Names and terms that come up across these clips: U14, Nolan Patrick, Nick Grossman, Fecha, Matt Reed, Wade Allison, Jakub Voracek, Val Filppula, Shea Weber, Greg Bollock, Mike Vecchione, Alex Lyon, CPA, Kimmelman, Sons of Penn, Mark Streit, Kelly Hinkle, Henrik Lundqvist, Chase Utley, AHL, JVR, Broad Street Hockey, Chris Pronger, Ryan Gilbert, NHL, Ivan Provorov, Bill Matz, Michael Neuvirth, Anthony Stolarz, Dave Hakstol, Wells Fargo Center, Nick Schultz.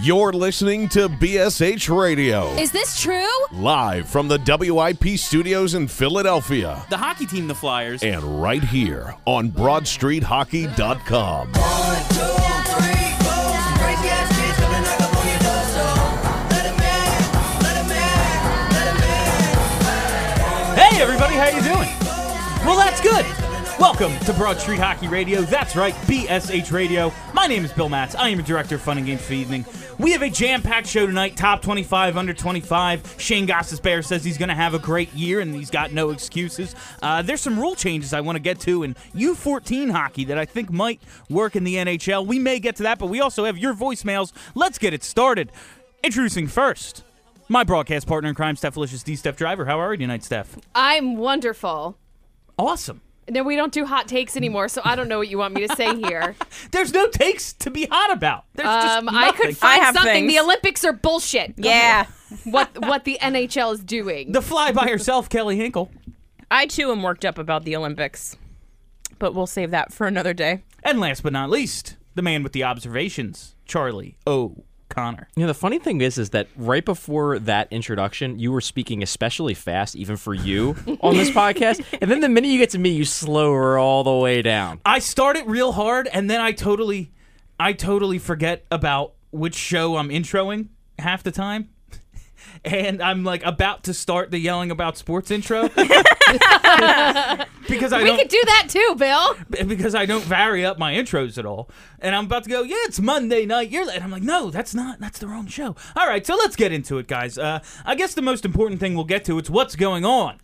You're listening to BSH Radio. Is this true? Live from the WIP studios in Philadelphia. The hockey team, the Flyers. And right here on BroadStreetHockey.com. 1, 2, 3. Hey, everybody. How you doing? Well, that's good. Welcome to Broad Street Hockey Radio. That's right, BSH Radio. My name is Bill Matz. I am a director of Fun and Games for the evening. We have a jam-packed show tonight, top 25, under 25. Shayne Gostisbehere says he's going to have a great year, and he's got no excuses. There's some rule changes I want to get to in U14 hockey that I think might work in the NHL. We may get to that, but we also have your voicemails. Let's get it started. Introducing first, my broadcast partner in crime, Steph Delicious D. Steph Driver. How are you tonight, Steph? I'm wonderful. Awesome. No, we don't do hot takes anymore, so I don't know what you want me to say here. There's no takes to be hot about. There's just nothing. I could find something. Things. The Olympics are bullshit. Yeah. What the NHL is doing. The fly by herself, Kelly Hinkle. I, too, am worked up about the Olympics, but we'll save that for another day. And last but not least, the man with the observations, Charlie O'Connor. You know, the funny thing is that right before that introduction, you were speaking especially fast, even for you, on this podcast. And then the minute you get to me, you slow her all the way down. I start it real hard, and then I totally forget about which show I'm introing half the time. And I'm like about to start the yelling about sports intro. Because I could do that too, Bill. Because I don't vary up my intros at all. And I'm about to go, yeah, it's Monday night. And I'm like, no, that's the wrong show. All right, so let's get into it, guys. I guess the most important thing we'll get to is what's going on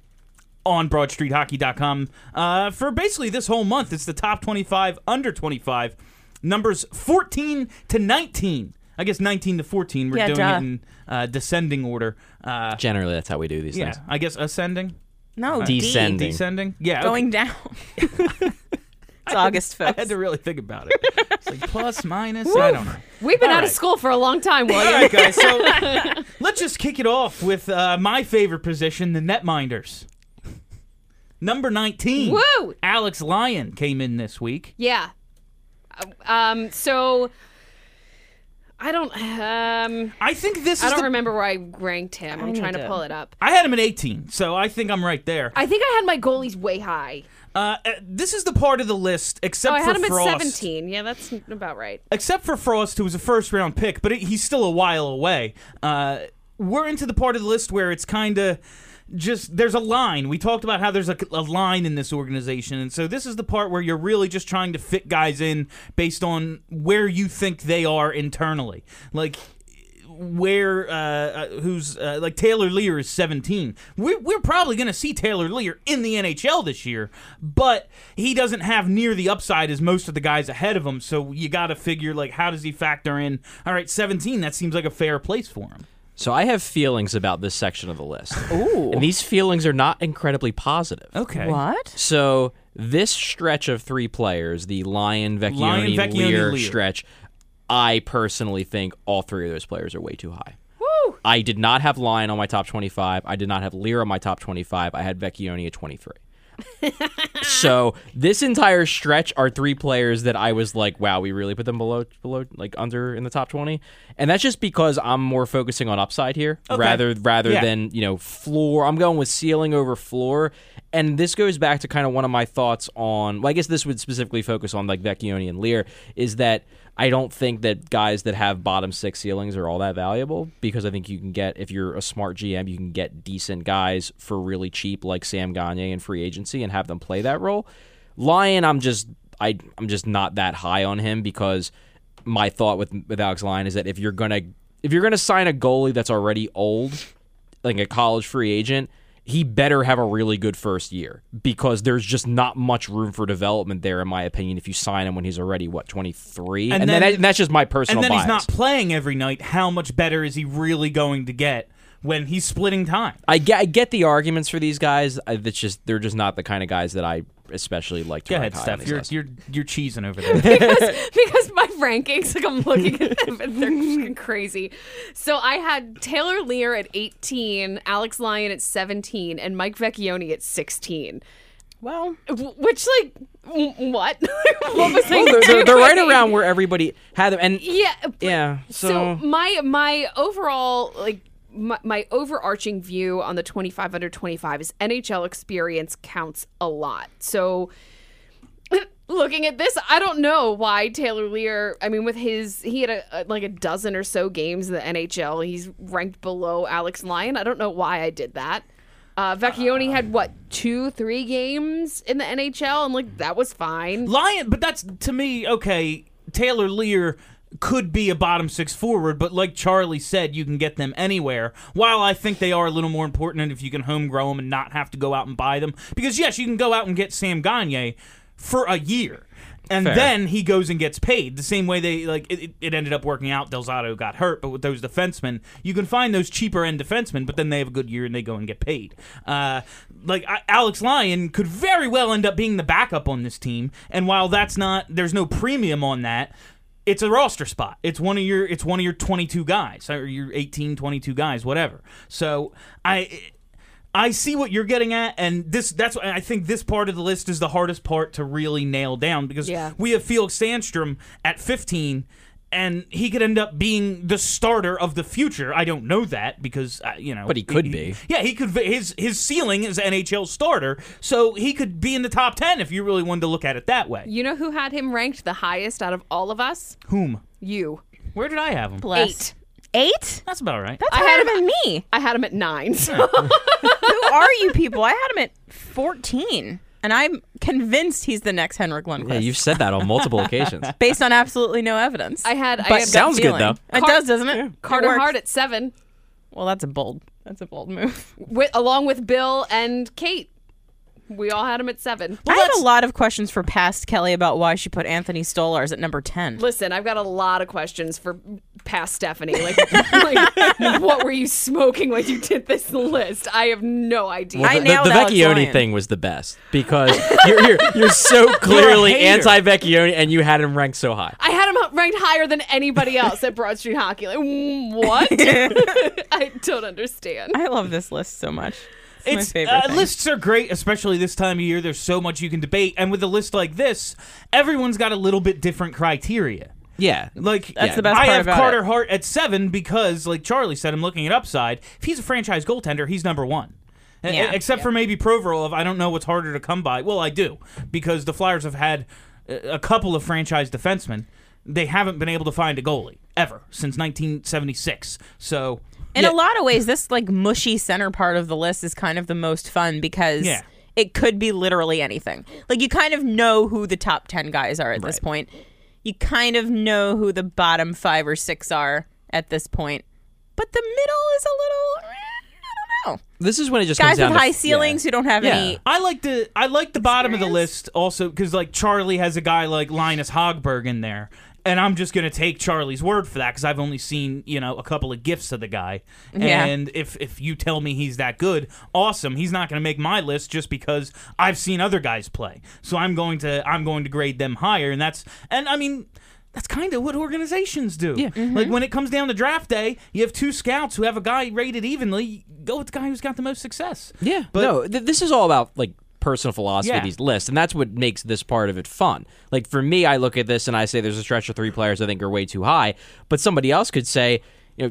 BroadStreetHockey.com. For basically this whole month, it's the top 25, under 25, numbers 14 to 19. I guess 19 to 14. We're doing it in descending order. Generally, that's how we do these things. Yeah, I guess ascending. No, descending. Descending. Yeah, going down. It's August 5th. I had to really think about it. It's like plus, minus, I don't know. We've been out of school for a long time, William. All right, guys. So let's just kick it off with my favorite position, the netminders. Number 19. Woo! Alex Lyon came in this week. Yeah. So. I don't. I think this. I don't remember where I ranked him. I'm trying to pull it up. I had him at 18, so I think I'm right there. I think I had my goalies way high. This is the part of the list except for Frost. I had him at 17. Yeah, that's about right. Except for Frost, who was a first-round pick, but he's still a while away. We're into the part of the list where it's kind of just there's a line. We talked about how there's a line in this organization, and so this is the part where you're really just trying to fit guys in based on where you think they are internally. Like where who's like Taylor Leier is 17. We're probably going to see Taylor Leier in the NHL this year, but he doesn't have near the upside as most of the guys ahead of him. So you got to figure like how does he factor in? All right, 17. That seems like a fair place for him. So I have feelings about this section of the list. Ooh. And these feelings are not incredibly positive. Okay. What? So this stretch of three players, the Lyon, Vecchione, Leier stretch, I personally think all three of those players are way too high. Woo! I did not have Lyon on my top 25. I did not have Leier on my top 25. I had Vecchione at 23. So this entire stretch are three players that I was like, wow, we really put them below, like under in the top 20, and that's just because I'm more focusing on upside here rather than floor. I'm going with ceiling over floor, and this goes back to kind of one of my thoughts on. Well, I guess this would specifically focus on like Vecchione and Leier is that. I don't think that guys that have bottom six ceilings are all that valuable because I think you can get, if you're a smart GM, you can get decent guys for really cheap like Sam Gagner in free agency and have them play that role. Lyon, I'm just not that high on him because my thought with Alex Lyon is that if you're gonna sign a goalie that's already old, like a college free agent, he better have a really good first year, because there's just not much room for development there, in my opinion, if you sign him when he's already, 23? And that's just my personal bias. And then he's not playing every night. How much better is he really going to get when he's splitting time? I get the arguments for these guys. They're just not the kind of guys that I especially like to go ahead, Steph. You're cheesing over there. because my rankings, like, I'm looking at them and they're crazy. So I had Taylor Leier at 18, Alex Lyon at 17, and Mike Vecchione at 16. Well, which, like, what? What was they're right around where everybody had them, and yeah. So my overall, like, my overarching view on the 25 under 25 is NHL experience counts a lot. So looking at this, I don't know why Taylor Leier, I mean, he had a dozen or so games in the NHL. He's ranked below Alex Lyon. I don't know why I did that. Vecchione had, 2-3 games in the NHL? And, like, that was fine. Lyon, but that's, to me, okay, Taylor Leier could be a bottom six forward, but like Charlie said, you can get them anywhere. While I think they are a little more important if you can home grow them and not have to go out and buy them. Because, yes, you can go out and get Sam Gagner for a year, and then he goes and gets paid. The same way they, like, it ended up working out. Del Zotto got hurt, but with those defensemen, you can find those cheaper end defensemen, but then they have a good year and they go and get paid. Alex Lyon could very well end up being the backup on this team, and while there's no premium on that, it's a roster spot. It's one of your 22 guys, or your 18, 22 guys, whatever. So I see what you're getting at, and that's why I think this part of the list is the hardest part to really nail down, because we have Felix Sandstrom at 15, and he could end up being the starter of the future. I don't know that, because but he could be. Yeah, he could. His ceiling is NHL starter, so he could be in the top 10 if you really wanted to look at it that way. You know who had him ranked the highest out of all of us? Whom? You. Where did I have him? Bless. 8? That's about right. That's higher than me. I had him at 9. So. Who are you people? I had him at 14. And I'm convinced he's the next Henrik Lundqvist. Yeah, you've said that on multiple occasions. Based on absolutely no evidence. But sounds good, though. It does, doesn't it? Yeah. Carter Hart at 7. Well, that's a bold move. Along with Bill and Kate. We all had him at 7. Well, I had a lot of questions for past Kelly about why she put Anthony Stolarz at number 10. Listen, I've got a lot of questions for past Stephanie. Like what were you smoking when you did this list? I have no idea. Well, the Vecchione thing was the best, because you're so clearly anti-Vecchione, and you had him ranked so high. I had him ranked higher than anybody else at Broad Street Hockey. Like, what? I don't understand. I love this list so much. Lists are great, especially this time of year. There's so much you can debate. And with a list like this, everyone's got a little bit different criteria. Yeah. That's the best part. I have Carter Hart at 7 because, like Charlie said, I'm looking at upside. If he's a franchise goaltender, he's number 1. Yeah. Except for maybe Provorov. I don't know what's harder to come by. Well, I do, because the Flyers have had a couple of franchise defensemen. They haven't been able to find a goalie ever since 1976. So... In a lot of ways, this mushy center part of the list is kind of the most fun, because it could be literally anything. Like, you kind of know who the top 10 guys are at this point. You kind of know who the bottom 5 or 6 are at this point. But the middle is a little... I don't know. This is when it just comes down to... Guys with high ceilings who don't have any... I like the bottom of the list also, because, like, Charlie has a guy like Linus Hogberg in there. And I'm just going to take Charlie's word for that, because I've only seen, a couple of gifs of the guy. Yeah. And if you tell me he's that good, awesome. He's not going to make my list just because I've seen other guys play. So I'm going to grade them higher. That's kind of what organizations do. Yeah. Mm-hmm. Like, when it comes down to draft day, you have 2 scouts who have a guy rated evenly. Go with the guy who's got the most success. Yeah. But this is all about, like, personal philosophy of these lists, and that's what makes this part of it fun. Like, for me, I look at this and I say there's a stretch of 3 players I think are way too high, but somebody else could say,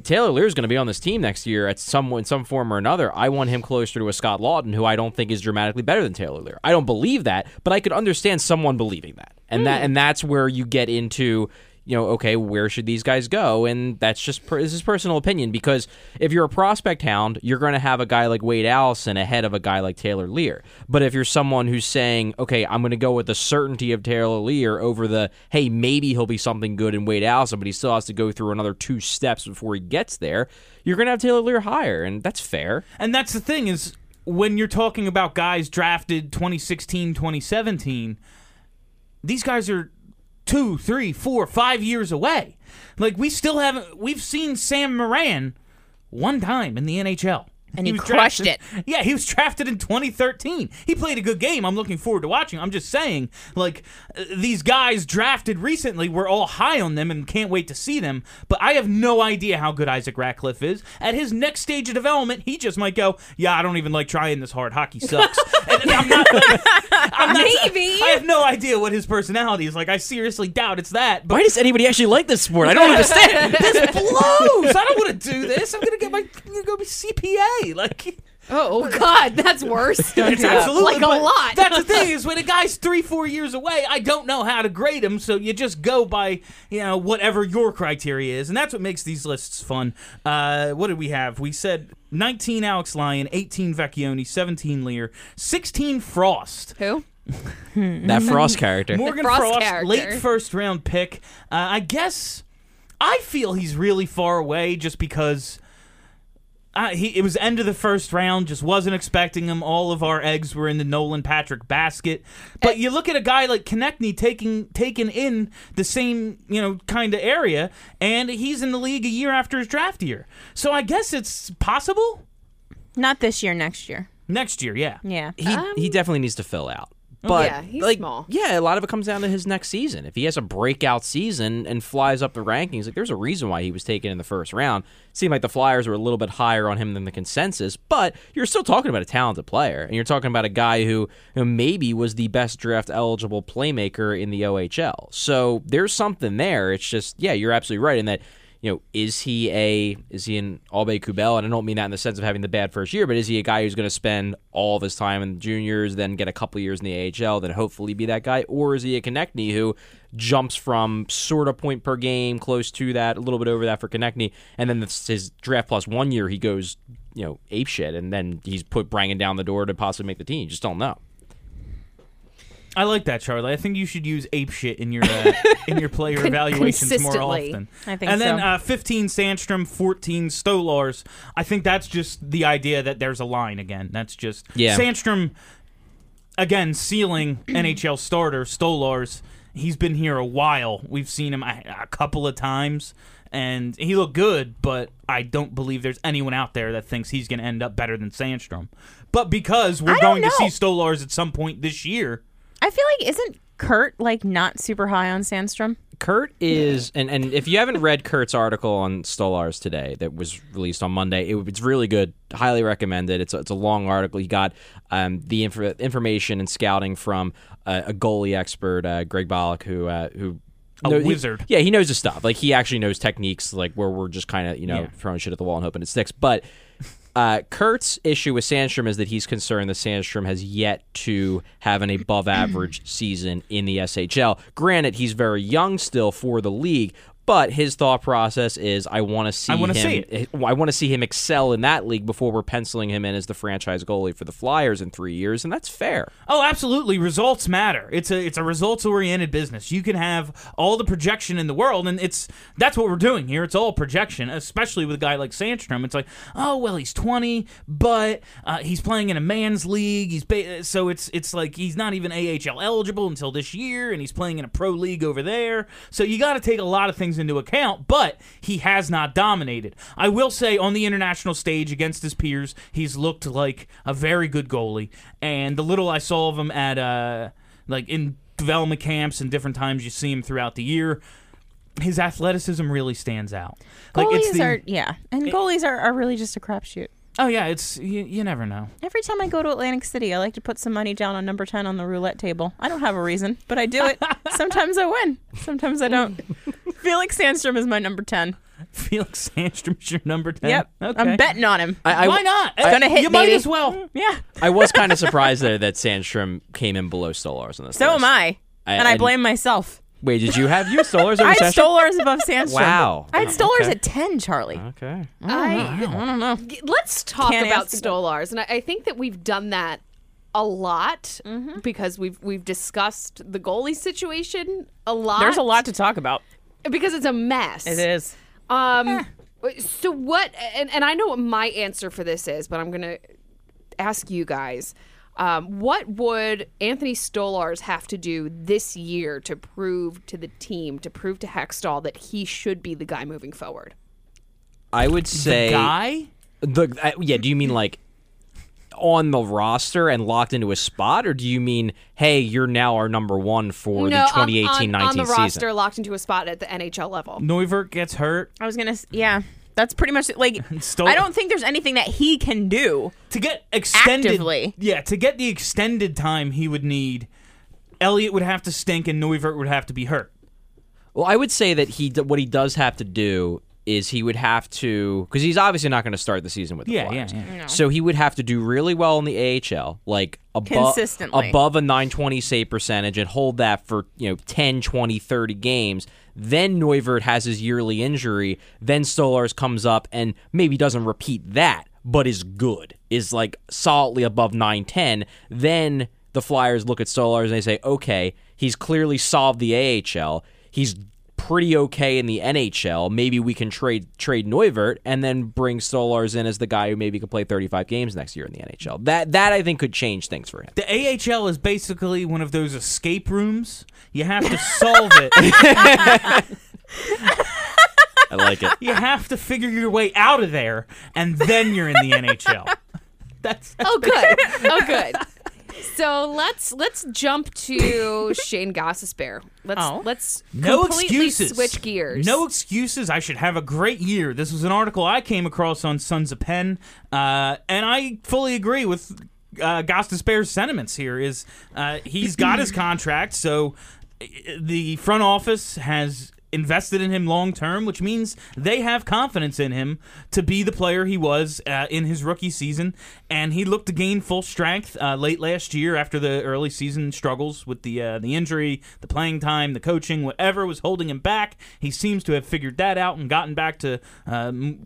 Taylor Lear's going to be on this team next year in some form or another. I want him closer to a Scott Laughton, who I don't think is dramatically better than Taylor Leier. I don't believe that, but I could understand someone believing that, and that's where you get into, okay, where should these guys go? And that's just this is personal opinion, because if you're a prospect hound, you're going to have a guy like Wade Allison ahead of a guy like Taylor Leier. But if you're someone who's saying, okay, I'm going to go with the certainty of Taylor Leier over the, hey, maybe he'll be something good in Wade Allison, but he still has to go through another 2 steps before he gets there, you're going to have Taylor Leier higher, and that's fair. And that's the thing is, when you're talking about guys drafted 2016, 2017, these guys are 2, 3, 4, 5 years away. Like, we still haven't... We've seen Sam Moran one time in the NHL. And he crushed it. Yeah, he was drafted in 2013. He played a good game. I'm looking forward to watching. I'm just saying, like, these guys drafted recently, we're all high on them and can't wait to see them. But I have no idea how good Isaac Ratcliffe is. At his next stage of development, he just might go, yeah, I don't even like trying this hard. Hockey sucks. And I'm not, maybe. I have no idea what his personality is like. I seriously doubt it's that. But why does anybody actually like this sport? I don't understand. This blows. I don't want to do this. I'm going to get go be CPA. Like, oh God, that's worse. It's absolutely, like, a lot. That's the thing, is when a guy's 3-4 years away, I don't know how to grade him, so you just go by, you know, whatever your criteria is, and that's what makes these lists fun. What did we have? We said 19 Alex Lyon, 18 Vecchione, 17 Leier, 16 Frost. Who? That Frost character. Morgan Frost character. Late first round pick. I guess I feel he's really far away just because. It was end of the first round, just wasn't expecting him. All of our eggs were in the Nolan Patrick basket. But you look at a guy like Konechny taken in the same, you know, kind of area, and he's in the league a year after his draft year. So I guess it's possible? Not this year, next year. Next year, yeah. Yeah. He definitely needs to fill out. But yeah, he's small. Yeah, a lot of it comes down to his next season. If he has a breakout season and flies up the rankings, like, there's a reason why he was taken in the first round. It seemed like the Flyers were a little bit higher on him than the consensus, but you're still talking about a talented player, and you're talking about a guy who, you know, maybe was the best draft-eligible playmaker in the OHL. So there's something there. It's just, yeah, you're absolutely right in that. You know, is he an Albay Kubel? And I don't mean that in the sense of having the bad first year, but is he a guy who's going to spend all of his time in the juniors, then get a couple years in the AHL, then hopefully be that guy? Or is he a Konechny who jumps from sort of point per game, close to that, a little bit over that for Konechny, and then his draft plus 1 year he goes, you know, apeshit, and then he's put Brangen down the door to possibly make the team? You just don't know. I like that, Charlie. I think you should use apeshit in your player evaluations more often. I think so. And then 15 Sandstrom, 14 Stolarz. I think that's just the idea that there's a line again. That's just Sandstrom again sealing NHL starter. Stolarz, he's been here a while. We've seen him a couple of times. And he looked good, but I don't believe there's anyone out there that thinks he's going to end up better than Sandstrom. But because we're going to see Stolarz at some point this year, I feel like, isn't Kurt, like, not super high on Sandstrom? Kurt is, and if you haven't read Kurt's article on Stolarz today that was released on Monday, it's really good, highly recommended. It's a long article. He got the information and scouting from a goalie expert, Greg Bollock, who wizard. He knows his stuff. Like, he actually knows techniques, like, where we're just kind of, you know, throwing shit at the wall and hoping it sticks. But Kurt's issue with Sandstrom is that he's concerned that Sandstrom has yet to have an above-average season in the SHL. Granted, he's very young still for the league, but his thought process is, I want to see him excel in that league before we're penciling him in as the franchise goalie for the Flyers in 3 years, and that's fair. Oh, absolutely. Results matter. It's a results-oriented business. You can have all the projection in the world, and that's what we're doing here. It's all projection, especially with a guy like Sandstrom. It's like, oh, well, he's 20, but he's playing in a man's league. So it's like he's not even AHL eligible until this year, and he's playing in a pro league over there. So you got to take a lot of things into account, but he has not dominated. I will say, on the international stage against his peers, he's looked like a very good goalie, and the little I saw of him at like in development camps and different times you see him throughout the year, his athleticism really stands out. Goalies, like, goalies are really just a crapshoot. Oh, yeah, it's you never know. Every time I go to Atlantic City, I like to put some money down on number 10 on the roulette table. I don't have a reason, but I do it. Sometimes I win. Sometimes I don't. Felix Sandstrom is my number 10. Felix Sandstrom's your number 10? Yep. Okay. I'm betting on him. Why not? It's going to hit me. You might as well. Yeah. I was kind of surprised there that Sandstrom came in below Stolarz on this list. Am I. And I blame myself. Wait, did you have Stolarz over Sandstrom? I had Stolarz above Sandstrom. Wow. I had Stolarz at 10, Charlie. Okay. I don't know. Let's talk about Stolarz. And I think that we've done that a lot because we've discussed the goalie situation a lot. There's a lot to talk about. Because it's a mess. It is. So what, and I know what my answer for this is, but I'm going to ask you guys, what would Anthony Stolarz have to do this year to prove to the team, to prove to Hextall that he should be the guy moving forward? I would say... The guy? Yeah, do you mean like on the roster and locked into a spot, or do you mean, hey, you're now our number one for the 2018-19 season? On the roster, locked into a spot at the NHL level. Neuvirth gets hurt. I was going to... Yeah. That's pretty much like I don't think there's anything that he can do to get extended. Actively. Yeah, to get the extended time he would need, Elliott would have to stink and Neuvirth would have to be hurt. Well, I would say that what he does have to do is he would have to, because he's obviously not going to start the season with the Flyers. Yeah. No. So he would have to do really well in the AHL, like above a 920 save percentage, and hold that for 10, 20, 30 games. Then Neuvirth has his yearly injury. Then Stolarz comes up and maybe doesn't repeat that, but is good, is like solidly above 910. Then the Flyers look at Stolarz and they say, okay, he's clearly solved the AHL. He's pretty okay in the NHL. Maybe we can trade Neuvirth and then bring Stolarz in as the guy who maybe can play 35 games next year in the NHL. That I think could change things for him. The AHL is basically one of those escape rooms. You have to solve it. I like it. You have to figure your way out of there, and then you're in the NHL. That's Oh, good. So let's jump to Shayne Gostisbehere. Let's completely switch gears. No excuses. I should have a great year. This was an article I came across on Sons of Penn, and I fully agree with Gostisbehere's sentiments here. He's got his contract, so the front office has invested in him long term, which means they have confidence in him to be the player he was in his rookie season, and he looked to gain full strength late last year after the early season struggles with the injury, the playing time, the coaching, whatever was holding him back. He seems to have figured that out and gotten back to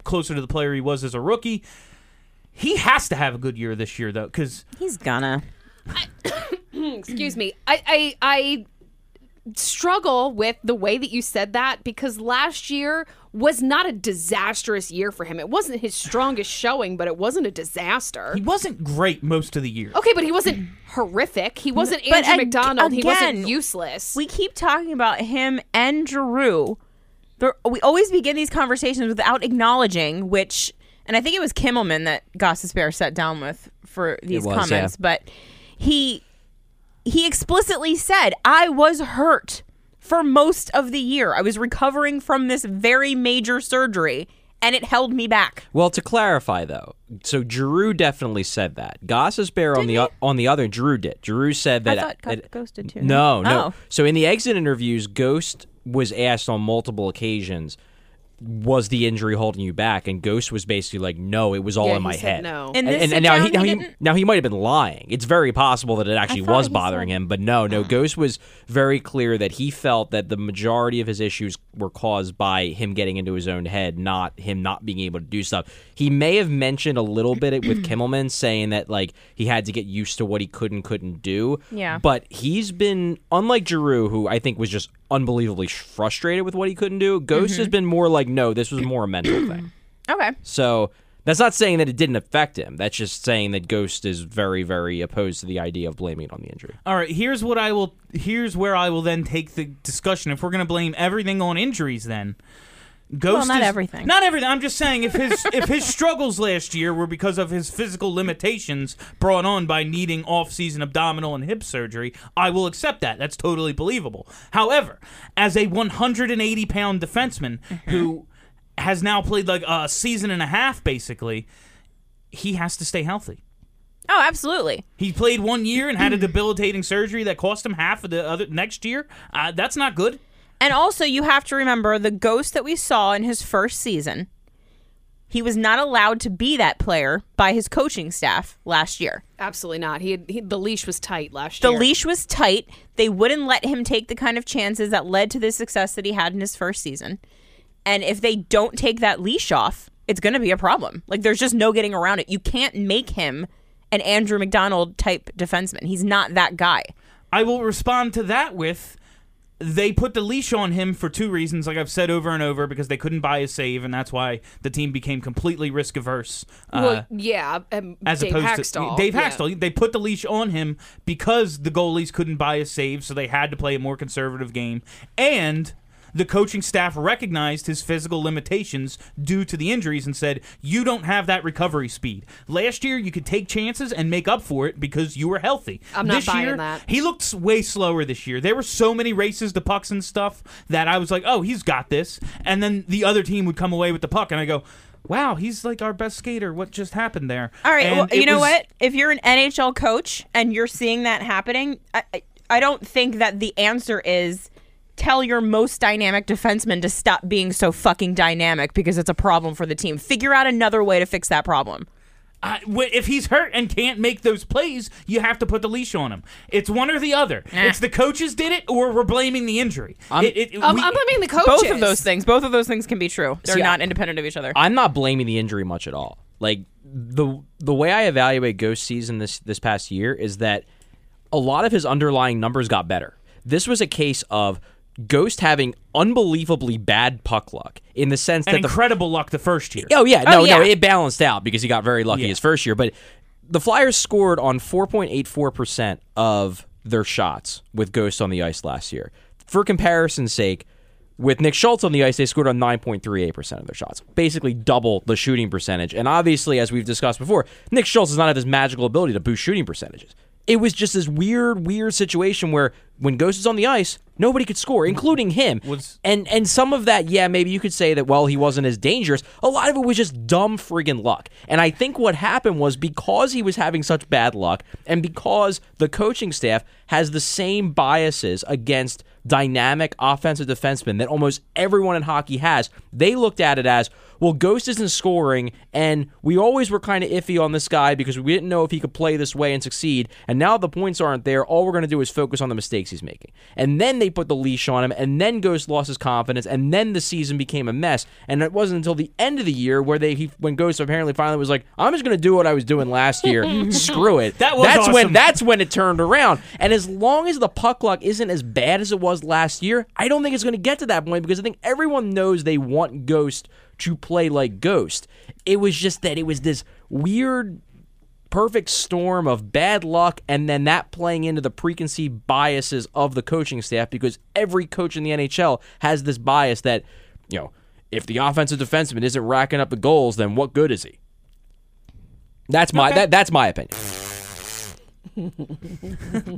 closer to the player he was as a rookie. He has to have a good year this year, though, because he's gonna. Excuse me. I struggle with the way that you said that, because last year was not a disastrous year for him. It wasn't his strongest showing, but it wasn't a disaster. He wasn't great most of the year. Okay, but he wasn't horrific. He wasn't Andrew McDonald. Again, he wasn't useless. We keep talking about him and Giroux. We always begin these conversations without acknowledging which, and I think it was Kimmelman that Gostisbehere sat down with for these comments, but he explicitly said, I was hurt for most of the year. I was recovering from this very major surgery, and it held me back. Well, to clarify, though, so Giroux definitely said that. Gostisbehere on the other, Giroux did. Giroux said that... I thought Ghost did, too. No. So in the exit interviews, Ghost was asked on multiple occasions, was the injury holding you back? And Ghost was basically like, no, it was all in my head. No. And now he might have been lying. It's very possible that it actually was bothering him. But no, Ghost was very clear that he felt that the majority of his issues were caused by him getting into his own head, not him not being able to do stuff. He may have mentioned a little bit with Kimmelman, saying that like he had to get used to what he could and couldn't do. Yeah. But he's been, unlike Giroux, who I think was just unbelievably frustrated with what he couldn't do, Ghost has been more like, no, this was more a mental thing. Okay. So that's not saying that it didn't affect him. That's just saying that Ghost is very, very opposed to the idea of blaming it on the injury. All right, here's where I will then take the discussion. If we're going to blame everything on injuries, then Ghost not everything. I'm just saying if his struggles last year were because of his physical limitations brought on by needing off-season abdominal and hip surgery, I will accept that. That's totally believable. However, as a 180-pound defenseman who has now played like a season and a half, basically, he has to stay healthy. Oh, absolutely. He played 1 year and had a debilitating surgery that cost him half of the other next year. That's not good. And also, you have to remember the Ghost that we saw in his first season, he was not allowed to be that player by his coaching staff last year. Absolutely not. The leash was tight last year. The leash was tight. They wouldn't let him take the kind of chances that led to the success that he had in his first season. And if they don't take that leash off, it's going to be a problem. Like, there's just no getting around it. You can't make him an Andrew McDonald type defenseman. He's not that guy. I will respond to that with... They put the leash on him for two reasons, like I've said over and over, because they couldn't buy a save, and that's why the team became completely risk-averse. As Dave Hakstol. Dave Hakstol. Yeah. They put the leash on him because the goalies couldn't buy a save, so they had to play a more conservative game. And the coaching staff recognized his physical limitations due to the injuries and said, you don't have that recovery speed. Last year, you could take chances and make up for it because you were healthy. I'm not buying that. He looked way slower this year. There were so many races to pucks and stuff that I was like, oh, he's got this. And then the other team would come away with the puck, and I go, wow, he's like our best skater. What just happened there? All right, well, you know what? If you're an NHL coach and you're seeing that happening, I don't think that the answer is tell your most dynamic defenseman to stop being so fucking dynamic because it's a problem for the team. Figure out another way to fix that problem. If he's hurt and can't make those plays, you have to put the leash on him. It's one or the other. It's the coaches did it, or we're blaming the injury. I'm blaming the coaches. Both of those things. Both of those things can be true. They're not independent of each other. I'm not blaming the injury much at all. Like the way I evaluate Ghost season this past year is that a lot of his underlying numbers got better. This was a case of Ghost having unbelievably bad puck luck in the sense that incredible luck the first year. Oh, yeah. No, it balanced out because he got very lucky his first year. But the Flyers scored on 4.84% of their shots with Ghost on the ice last year. For comparison's sake, with Nick Schultz on the ice, they scored on 9.38% of their shots. Basically double the shooting percentage. And obviously, as we've discussed before, Nick Schultz does not have this magical ability to boost shooting percentages. It was just this weird situation where when Ghost is on the ice, nobody could score, including him. And some of that, maybe you could say that, well, he wasn't as dangerous. A lot of it was just dumb friggin' luck. And I think what happened was because he was having such bad luck and because the coaching staff has the same biases against dynamic offensive defensemen that almost everyone in hockey has, they looked at it as, well, Ghost isn't scoring, and we always were kind of iffy on this guy because we didn't know if he could play this way and succeed, and now the points aren't there. All we're going to do is focus on the mistakes he's making. And then they put the leash on him, and then Ghost lost his confidence, and then the season became a mess. And it wasn't until the end of the year where when Ghost apparently finally was like, I'm just going to do what I was doing last year. Screw it. That's awesome. That's when it turned around. And as long as the puck luck isn't as bad as it was last year, I don't think it's going to get to that point because I think everyone knows they want Ghost to play like Ghost. It was just that it was this weird, perfect storm of bad luck and then that playing into the preconceived biases of the coaching staff because every coach in the NHL has this bias that, you know, if the offensive defenseman isn't racking up the goals, then what good is he? That's my opinion.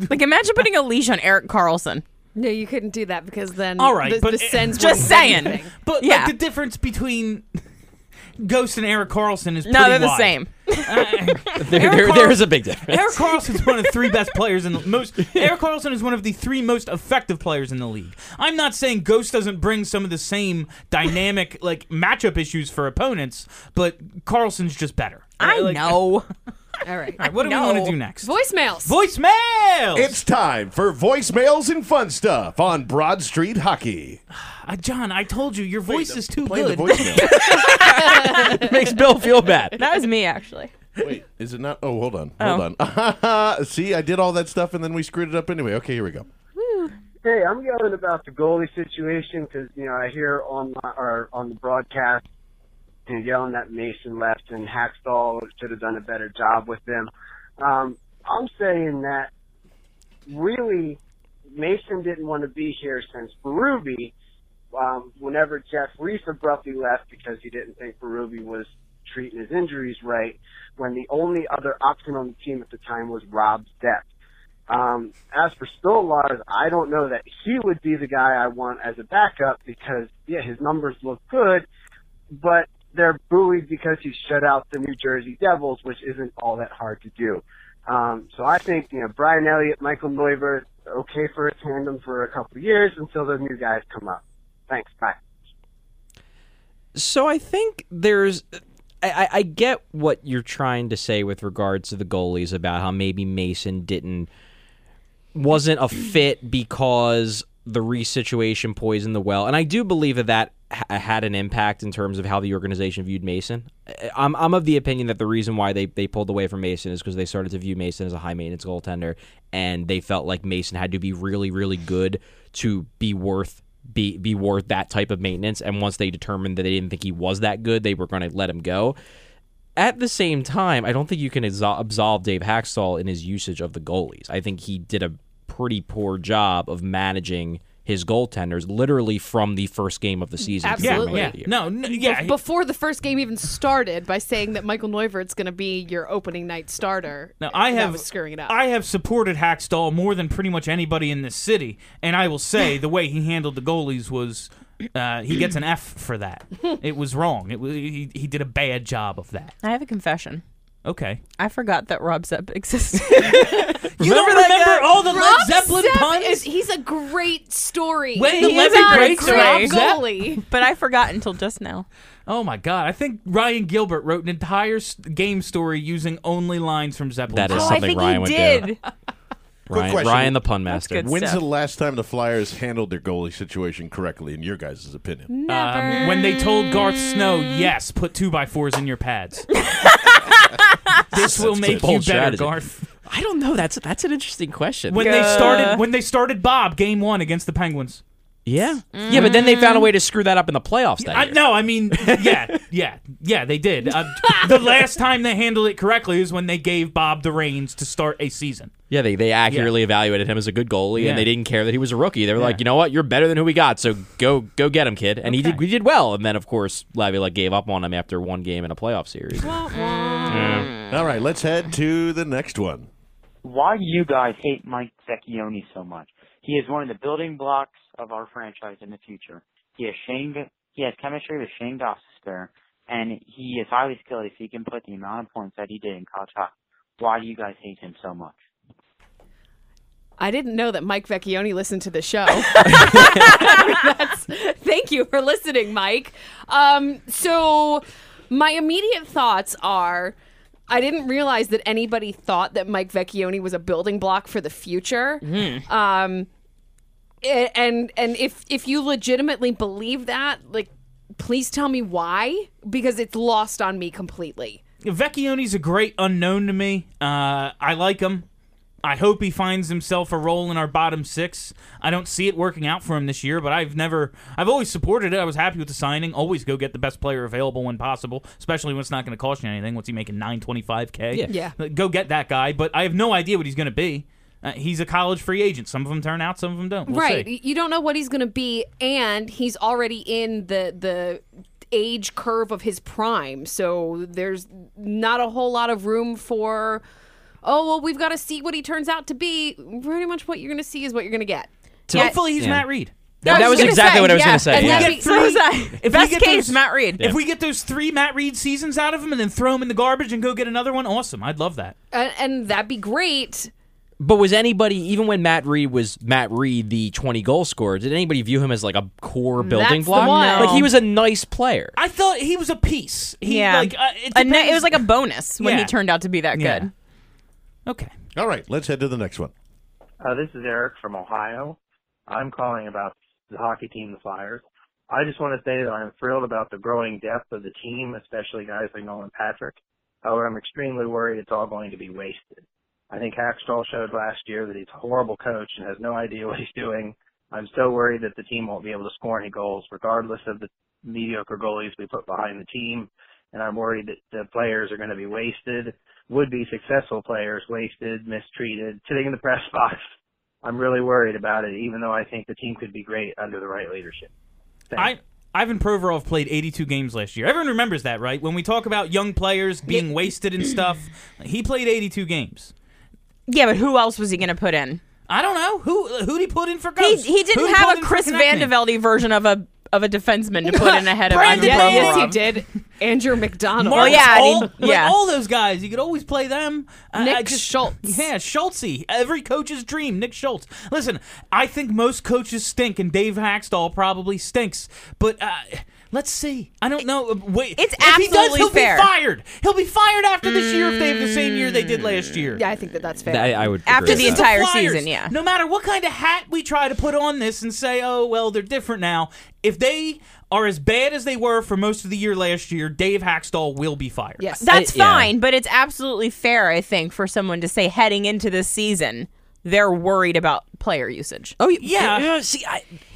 Like, imagine putting a leash on Erik Karlsson. No, you couldn't do that because then the sends just saying. Anything. But like, the difference between Ghost and Erik Karlsson is pretty wide. The same. There is a big difference. Erik Karlsson is one of three best players in the most. Erik Karlsson is one of the three most effective players in the league. I'm not saying Ghost doesn't bring some of the same dynamic like matchup issues for opponents, but Carlson's just better. I know. All right. What do we want to do next? Voicemails! It's time for voicemails and fun stuff on Broad Street Hockey. John, I told you, your voice is too good. The voicemail. Makes Bill feel bad. That was me, actually. Wait, is it not? Oh, hold on. See, I did all that stuff, and then we screwed it up anyway. Okay, here we go. Hey, I'm yelling about the goalie situation because, you know, I hear on the broadcast, yelling that Mason left and Hakstol should have done a better job with them. I'm saying that really Mason didn't want to be here since Berube, whenever Jeff Reese abruptly left because he didn't think Berube was treating his injuries right, when the only other option on the team at the time was Rob's depth. As for Stolarz, I don't know that he would be the guy I want as a backup because, his numbers look good, but they're buoyed because he shut out the New Jersey Devils, which isn't all that hard to do. So I think, Brian Elliott, Michael Neuvirth, okay for a tandem for a couple of years until the new guys come up. Thanks. Bye. So I think I get what you're trying to say with regards to the goalies about how maybe Mason wasn't a fit because the Reese situation poisoned the well. And I do believe that that had an impact in terms of how the organization viewed Mason. I'm of the opinion that the reason why they pulled away from Mason is because they started to view Mason as a high-maintenance goaltender, and they felt like Mason had to be really, really good to be worth that type of maintenance. And once they determined that they didn't think he was that good, they were going to let him go. At the same time, I don't think you can absolve Dave Hakstol in his usage of the goalies. I think he did a pretty poor job of managing his goaltenders literally from the first game of the season. Absolutely. Yeah. Before the first game even started, by saying that Michael Neuvirth's going to be your opening night starter. Now, I was screwing it up. I have supported Hakstol more than pretty much anybody in this city, and I will say the way he handled the goalies was... he gets an F for that. It was wrong. He did a bad job of that. I have a confession. Okay. I forgot that Rob Zepp existed. you don't remember all the Led Zeppelin puns? He's a great story. When the Levin breaks Rob goalie. But I forgot until just now. Oh, my God. I think Ryan Gilbert wrote an entire game story using only lines from Zeppelin. That is something Ryan would do. Ryan the pun master. When's the last time the Flyers handled their goalie situation correctly, in your guys' opinion? Never. When they told Garth Snow, yes, put 2x4s in your pads. This will make you better, Garth. I don't know. That's an interesting question. When they started Bob game one against the Penguins. Yeah. Mm. Yeah, but then they found a way to screw that up in the playoffs that year. No, I mean, yeah, they did. The last time they handled it correctly is when they gave Bob the reins to start a season. Yeah, they accurately evaluated him as a good goalie, and they didn't care that he was a rookie. They were like, you know what, you're better than who we got, so go get him, kid. And he did well. And then, of course, Laviolette gave up on him after one game in a playoff series. Yeah. All right, let's head to the next one. Why do you guys hate Mike Vecchione so much? He is one of the building blocks of our franchise in the future. He has chemistry with Shayne Gostisbehere, and he is highly skilled if he can put the amount of points that he did in college hockey. Why do you guys hate him so much? I didn't know that Mike Vecchione listened to the show. Thank you for listening, Mike. So my immediate thoughts are, I didn't realize that anybody thought that Mike Vecchione was a building block for the future. Mm. And if you legitimately believe that, like, please tell me why, because it's lost on me completely. Vecchione's a great unknown to me. I like him. I hope he finds himself a role in our bottom six. I don't see it working out for him this year, but I've always supported it. I was happy with the signing. Always go get the best player available when possible, especially when it's not going to cost you anything. What's he making, $925K? Yeah. Go get that guy, but I have no idea what he's going to be. He's a college free agent. Some of them turn out, some of them don't. We'll see. You don't know what he's going to be, and he's already in the age curve of his prime, so there's not a whole lot of room for... oh, well, we've got to see what he turns out to be. Pretty much what you're going to see is what you're going to get. Hopefully he's Matt Reed. That was exactly what I was going to say. Matt Reed. Yeah. If we get those 3 Matt Reed seasons out of him and then throw him in the garbage and go get another one, awesome. I'd love that. And that'd be great. But was anybody, even when Matt Reed was Matt Reed, the 20-goal scorer, did anybody view him as like a core building block? No. Like, he was a nice player. I thought he was a piece. It was like a bonus when he turned out to be that good. Okay. All right, let's head to the next one. This is Eric from Ohio. I'm calling about the hockey team, the Flyers. I just want to say that I'm thrilled about the growing depth of the team, especially guys like Nolan Patrick. However, I'm extremely worried it's all going to be wasted. I think Hakstol showed last year that he's a horrible coach and has no idea what he's doing. I'm so worried that the team won't be able to score any goals, regardless of the mediocre goalies we put behind the team. And I'm worried that the players are going to be wasted. Would-be successful players wasted, mistreated, sitting in the press box. I'm really worried about it, even though I think the team could be great under the right leadership. Thanks. Ivan Provorov played 82 games last year. Everyone remembers that, right? When we talk about young players being wasted and stuff, he played 82 games. Yeah, but who else was he going to put in? I don't know. Who did he put in for goals? He didn't have a Chris Vandevelde version of a defenseman to put in ahead of Ivan Provorov. Yes, he did. Andrew McDonald. Well, all those guys. You could always play them. Nick Schultz. Yeah, Schultzy. Every coach's dream, Nick Schultz. Listen, I think most coaches stink, and Dave Hakstol probably stinks. But Let's see. I don't know. Wait. It's absolutely fair. He'll be fired. He'll be fired after this year if they have the same year they did last year. Yeah, I think that that's fair. I would agree. After the entire season, yeah. No matter what kind of hat we try to put on this and say, oh, well, they're different now. If they are as bad as they were for most of the year last year, Dave Hakstol will be fired. Yes. That's fine, yeah. But it's absolutely fair, I think, for someone to say heading into this season, they're worried about player usage. Oh, yeah. See,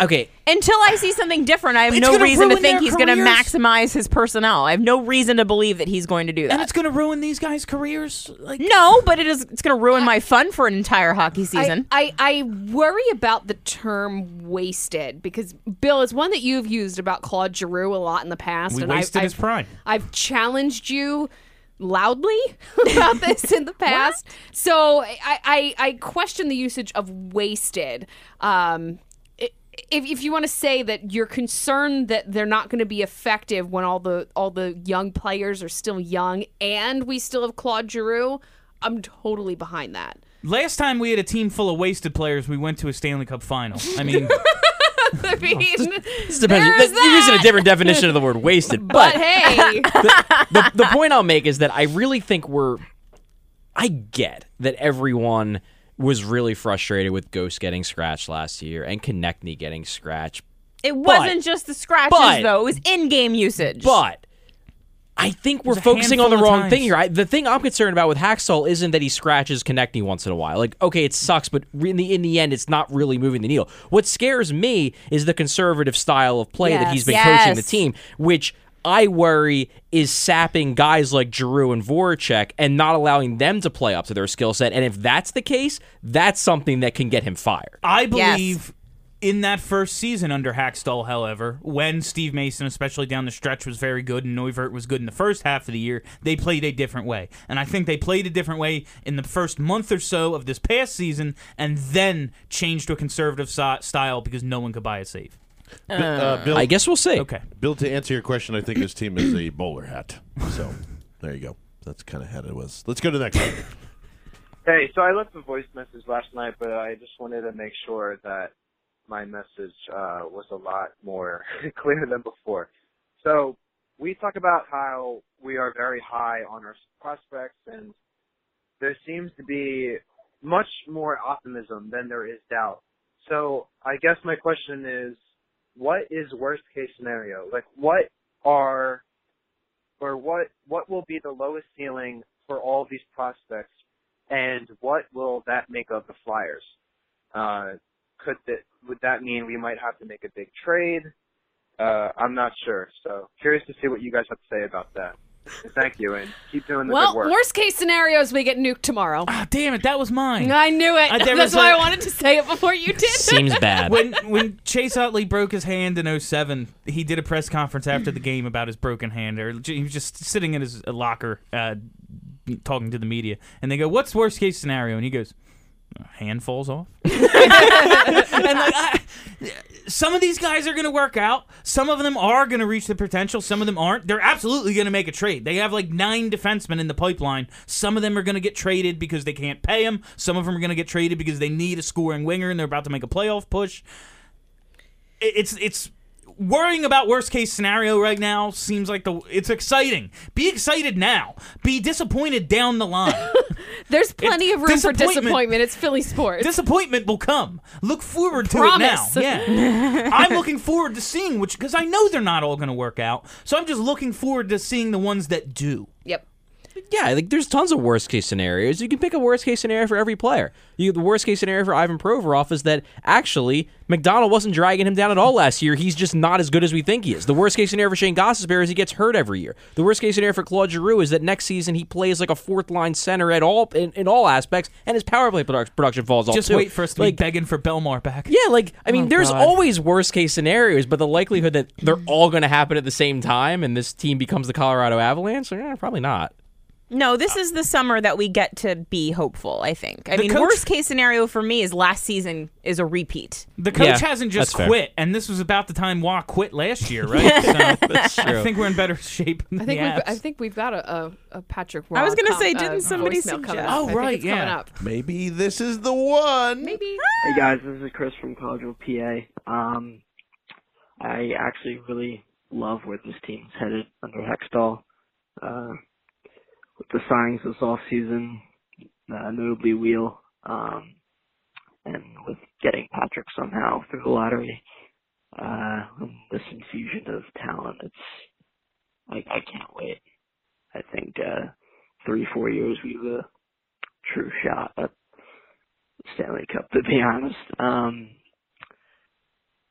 okay. Until I see something different, I have no reason to think he's going to maximize his personnel. I have no reason to believe that he's going to do that. And it's going to ruin these guys' careers? Like, no, but it's going to ruin my fun for an entire hockey season. I worry about the term wasted, because, Bill, it's one that you've used about Claude Giroux a lot in the past. We wasted his prime. I've challenged you loudly about this in the past. So I question the usage of wasted. If you want to say that you're concerned that they're not going to be effective when all the young players are still young and we still have Claude Giroux, I'm totally behind that. Last time we had a team full of wasted players, we went to a Stanley Cup final. I mean... This depends. You're using a different definition of the word wasted. But hey. The point I'll make is that I really think I get that everyone was really frustrated with Ghost getting scratched last year and Konechny getting scratched. It wasn't just the scratches, though. It was in-game usage. But I think we're focusing on the wrong thing here. The thing I'm concerned about with Hakstol isn't that he scratches Konechny once in a while. Like, okay, it sucks, but in the end, it's not really moving the needle. What scares me is the conservative style of play that he's been coaching the team, which I worry is sapping guys like Giroux and Voracek and not allowing them to play up to their skill set. And if that's the case, that's something that can get him fired. I believe... In that first season under Hakstol, however, when Steve Mason, especially down the stretch, was very good and Neuvirth was good in the first half of the year, they played a different way. And I think they played a different way in the first month or so of this past season and then changed to a conservative style because no one could buy a save. Bill, I guess we'll see. Okay. Bill, to answer your question, I think this team is a bowler hat. So there you go. That's kind of how it was. Let's go to the next one. Hey, so I left a voice message last night, but I just wanted to make sure that my message was a lot more clear than before. So we talk about how we are very high on our prospects, and there seems to be much more optimism than there is doubt. So I guess my question is, what is worst case scenario? Like, what will be the lowest ceiling for all these prospects, and what will that make of the Flyers? Would that mean we might have to make a big trade? I'm not sure. So curious to see what you guys have to say about that. Thank you, and keep doing the good work. Well, worst case scenario is we get nuked tomorrow. Ah, damn it, that was mine. I knew it. That's why I wanted to say it before you did. Seems bad. When Chase Utley broke his hand in 2007, he did a press conference after the game about his broken hand. He was just sitting in his locker talking to the media, and they go, "What's worst case scenario?" And he goes, "Hand falls off." And some of these guys are going to work out. Some of them are going to reach the potential. Some of them aren't. They're absolutely going to make a trade. They have like 9 defensemen in the pipeline. Some of them are going to get traded because they can't pay them. Some of them are going to get traded because they need a scoring winger and they're about to make a playoff push. It's worrying about worst case scenario right now seems like it's exciting. Be excited now. Be disappointed down the line. There's plenty of room for disappointment. It's Philly sports. Disappointment will come. Look forward to it now. Yeah. I'm looking forward to seeing because I know they're not all going to work out. So I'm just looking forward to seeing the ones that do. Yep. Yeah, like there's tons of worst case scenarios. You can pick a worst case scenario for every player. The worst case scenario for Ivan Provorov is that actually McDonald wasn't dragging him down at all last year. He's just not as good as we think he is. The worst case scenario for Shayne Gostisbehere is he gets hurt every year. The worst case scenario for Claude Giroux is that next season he plays like a fourth line center in all aspects, and his power play production falls off. Just wait for us to be begging for Belmar back. Yeah, like I mean, there's always worst case scenarios, but the likelihood that they're all going to happen at the same time and this team becomes the Colorado Avalanche, probably not. No, this is the summer that we get to be hopeful, I think. Worst case scenario for me is last season is a repeat. The coach hasn't just quit, and this was about the time Wah quit last year, right? So that's true. I think we're in better shape than I think we've got a Patrick Wah. I was going to say, didn't somebody suggest? Oh, right, yeah. Up. Maybe this is the one. Maybe. Hey, guys, this is Chris from Collegeville, PA. I actually really love where this team's headed under Hextall. With the signings this offseason, notably Wheel, and with getting Patrick somehow through the lottery, this infusion of talent, I can't wait. I think 3-4 years we have a true shot at Stanley Cup, to be honest.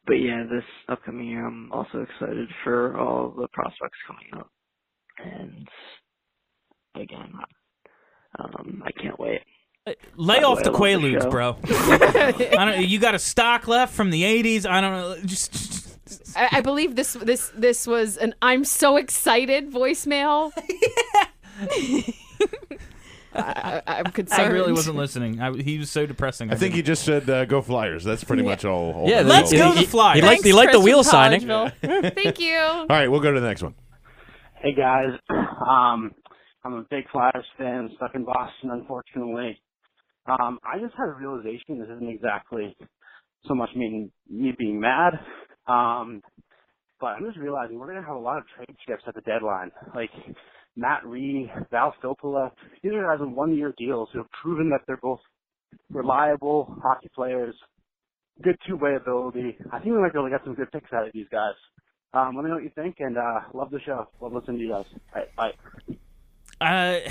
But yeah, this upcoming year I'm also excited for all the prospects coming up. And again, I can't wait. Lay off the Quaaludes, bro. You got a stock left from the 80s. I don't know. Just. I believe this was an I'm so excited voicemail. I'm concerned. I really wasn't listening. He was so depressing. I think he just said, "Go Flyers." That's pretty much all. Yeah, let's go the Flyers. He liked the Wheel signing. Thank you. All right, we'll go to the next one. Hey guys, I'm a big Flyers fan, stuck in Boston, unfortunately. I just had a realization. This isn't exactly so much me being mad, but I'm just realizing we're gonna have a lot of trade chips at the deadline, like Matt Reed, Val Filppula. These are guys on one-year deals who have proven that they're both reliable hockey players, good two-way ability. I think we might be able to get some good picks out of these guys. Let me know what you think, and love the show. Love listening to you guys. All right, bye.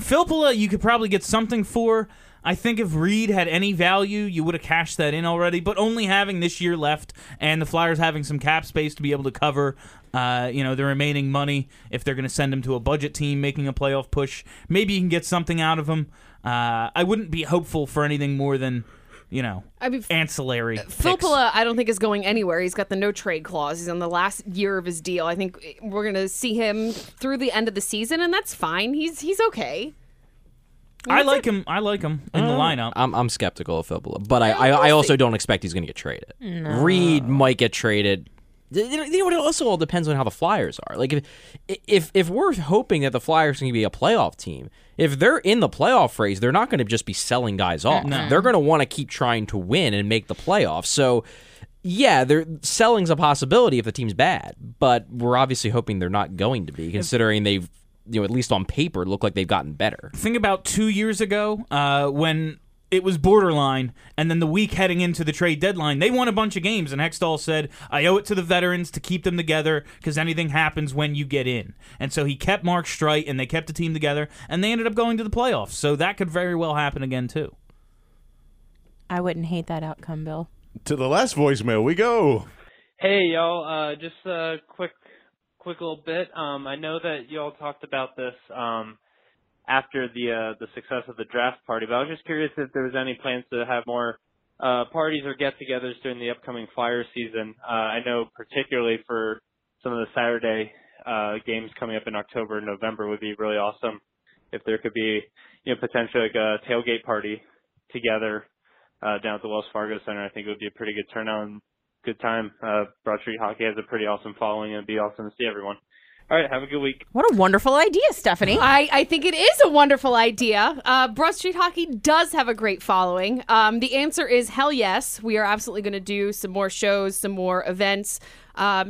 Filppula, you could probably get something for. I think if Reed had any value, you would have cashed that in already, but only having this year left and the Flyers having some cap space to be able to cover the remaining money if they're going to send him to a budget team making a playoff push, maybe you can get something out of him. I wouldn't be hopeful for anything more than ancillary. Filppula, I don't think is going anywhere. He's got the no trade clause. He's on the last year of his deal. I think we're going to see him through the end of the season, and that's fine. He's okay. I like him in the lineup. I'm skeptical of Filppula, but I also don't expect he's going to get traded. No. Reed might get traded. It also all depends on how the Flyers are. Like if we're hoping that the Flyers are going to be a playoff team, if they're in the playoff race, they're not going to just be selling guys off. No. They're going to want to keep trying to win and make the playoffs. So, yeah, selling's a possibility if the team's bad, but we're obviously hoping they're not going to be, considering they've, at least on paper, look like they've gotten better. Think about 2 years ago when it was borderline, and then the week heading into the trade deadline, they won a bunch of games, and Hextall said, I owe it to the veterans to keep them together because anything happens when you get in. And so he kept Mark Streit, and they kept the team together, and they ended up going to the playoffs. So that could very well happen again, too. I wouldn't hate that outcome, Bill. To the last voicemail we go. Hey, y'all. Just a quick little bit. I know that y'all talked about this after the success of the draft party, but I was just curious if there was any plans to have more parties or get-togethers during the upcoming Flyer season. I know particularly for some of the Saturday games coming up in October and November would be really awesome if there could be potentially like a tailgate party together down at the Wells Fargo Center. I think it would be a pretty good turnout and good time. Broad Street Hockey has a pretty awesome following, and it'd be awesome to see everyone. All right, have a good week. What a wonderful idea, Stephanie. I think it is a wonderful idea. Broad Street Hockey does have a great following. The answer is hell yes. We are absolutely going to do some more shows, some more events,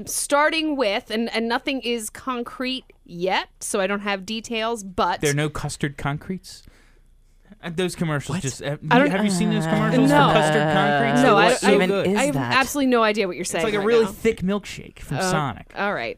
starting with, and nothing is concrete yet, so I don't have details, but... There are no custard concretes? Those commercials what? Just... Have you seen those commercials for custard concrete? No, I have absolutely no idea what you're saying. It's like a really thick milkshake from Sonic. All right.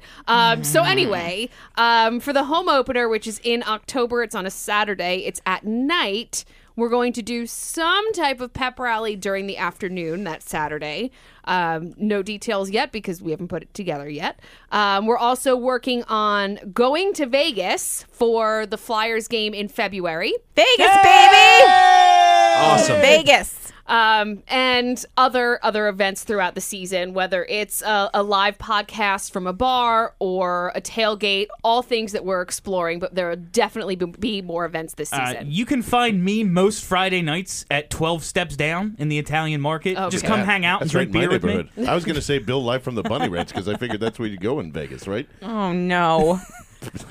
So anyway, for the home opener, which is in October, it's on a Saturday, it's at night. We're going to do some type of pep rally during the afternoon that Saturday. No details yet because we haven't put it together yet. We're also working on going to Vegas for the Flyers game in February. Vegas, yay! Baby! Awesome. Vegas. And other events throughout the season, whether it's a live podcast from a bar or a tailgate, all things that we're exploring, but there will definitely be more events this season. You can find me most Friday nights at 12 Steps Down in the Italian Market. Okay. Just come hang out and drink beer with me. I was going to say Bill Live from the Bunny Ranch because I figured that's where you go in Vegas, right? Oh, no.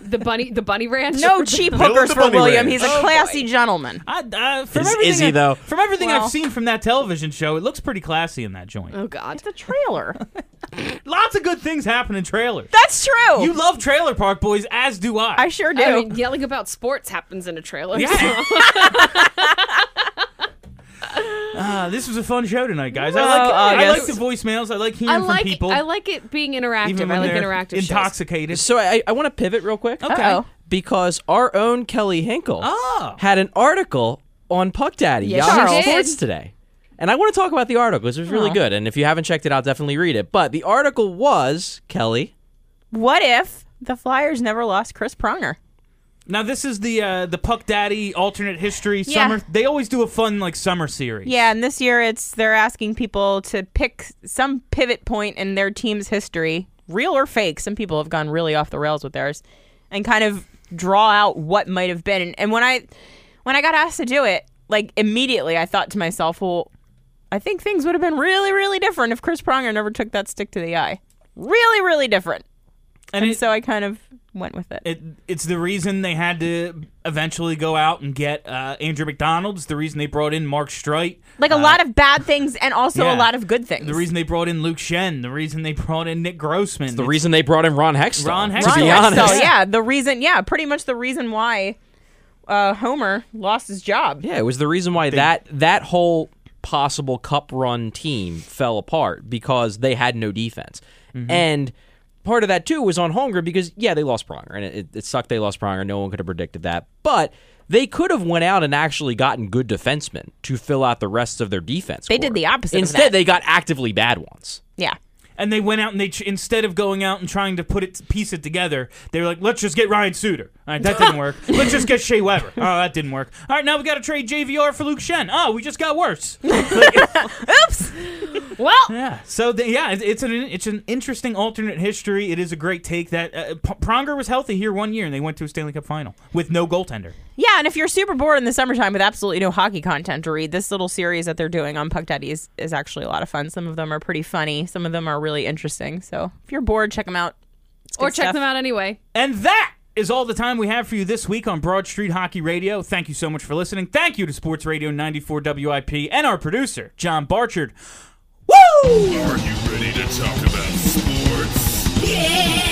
the bunny ranch. No cheap hookers for William. Ranch. He's a classy gentleman. From everything I've seen from that television show, it looks pretty classy in that joint. Oh God, it's a trailer. Lots of good things happen in trailers. That's true. You love Trailer Park Boys, as do I. I sure do. I mean, yelling about sports happens in a trailer. Yeah. This was a fun show tonight, guys. I like the voicemails. I like hearing from people. I like it being interactive. Even I like interactive shows. Intoxicated. So I want to pivot real quick. Okay. Because our own Kelly Hinkle had an article on Puck Daddy, Yahoo Sports Today. And I want to talk about the article. It was really good. And if you haven't checked it out, definitely read it. But the article was, Kelly, what if the Flyers never lost Chris Pronger? Now, this is the Puck Daddy alternate history summer. They always do a fun summer series. Yeah, and this year they're asking people to pick some pivot point in their team's history, real or fake. Some people have gone really off the rails with theirs, and kind of draw out what might have been. And when I got asked to do it, immediately I thought to myself, well, I think things would have been really, really different if Chris Pronger never took that stick to the eye. Really, really different. And so I kind of went with it. It's the reason they had to eventually go out and get Andrew McDonald. It's the reason they brought in Mark Streit. A lot of bad things and also a lot of good things. The reason they brought in Luke Shen. The reason they brought in Nick Grossman. It's the reason they brought in Ron Hextall. To be honest. Yeah, the reason, pretty much the reason why Homer lost his job. Yeah, it was the reason why that whole possible cup run team fell apart because they had no defense. Mm-hmm. And part of that, too, was on Holmgren because, they lost Pronger. And it sucked they lost Pronger. No one could have predicted that. But they could have went out and actually gotten good defensemen to fill out the rest of their defense They did the opposite of that. Instead, they got actively bad ones. Yeah. And they went out and instead of going out and trying to piece it together, they were like, let's just get Ryan Suter. All right, that didn't work. Let's just get Shea Weber. Oh, that didn't work. All right, now we got to trade JVR for Luke Shen. Oh, we just got worse. Oops. Well. Yeah. So, it's an interesting alternate history. It is a great take that Pronger was healthy here one year, and they went to a Stanley Cup final with no goaltender. Yeah, and if you're super bored in the summertime with absolutely no hockey content to read, this little series that they're doing on Puck Daddy is actually a lot of fun. Some of them are pretty funny. Some of them are really interesting. So if you're bored, check them out. Or check them out anyway. And that is all the time we have for you this week on Broad Street Hockey Radio. Thank you so much for listening. Thank you to Sports Radio 94 WIP and our producer, John Barchard. Woo! Are you ready to talk about sports? Yeah!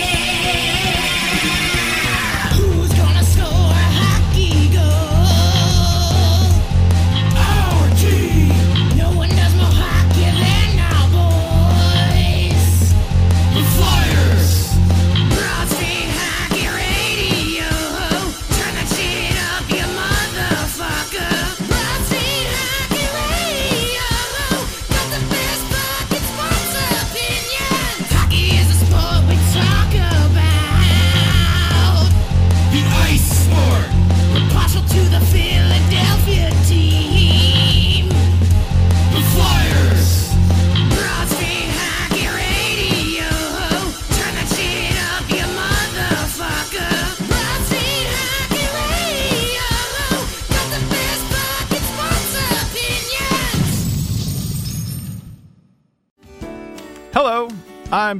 Hello, I'm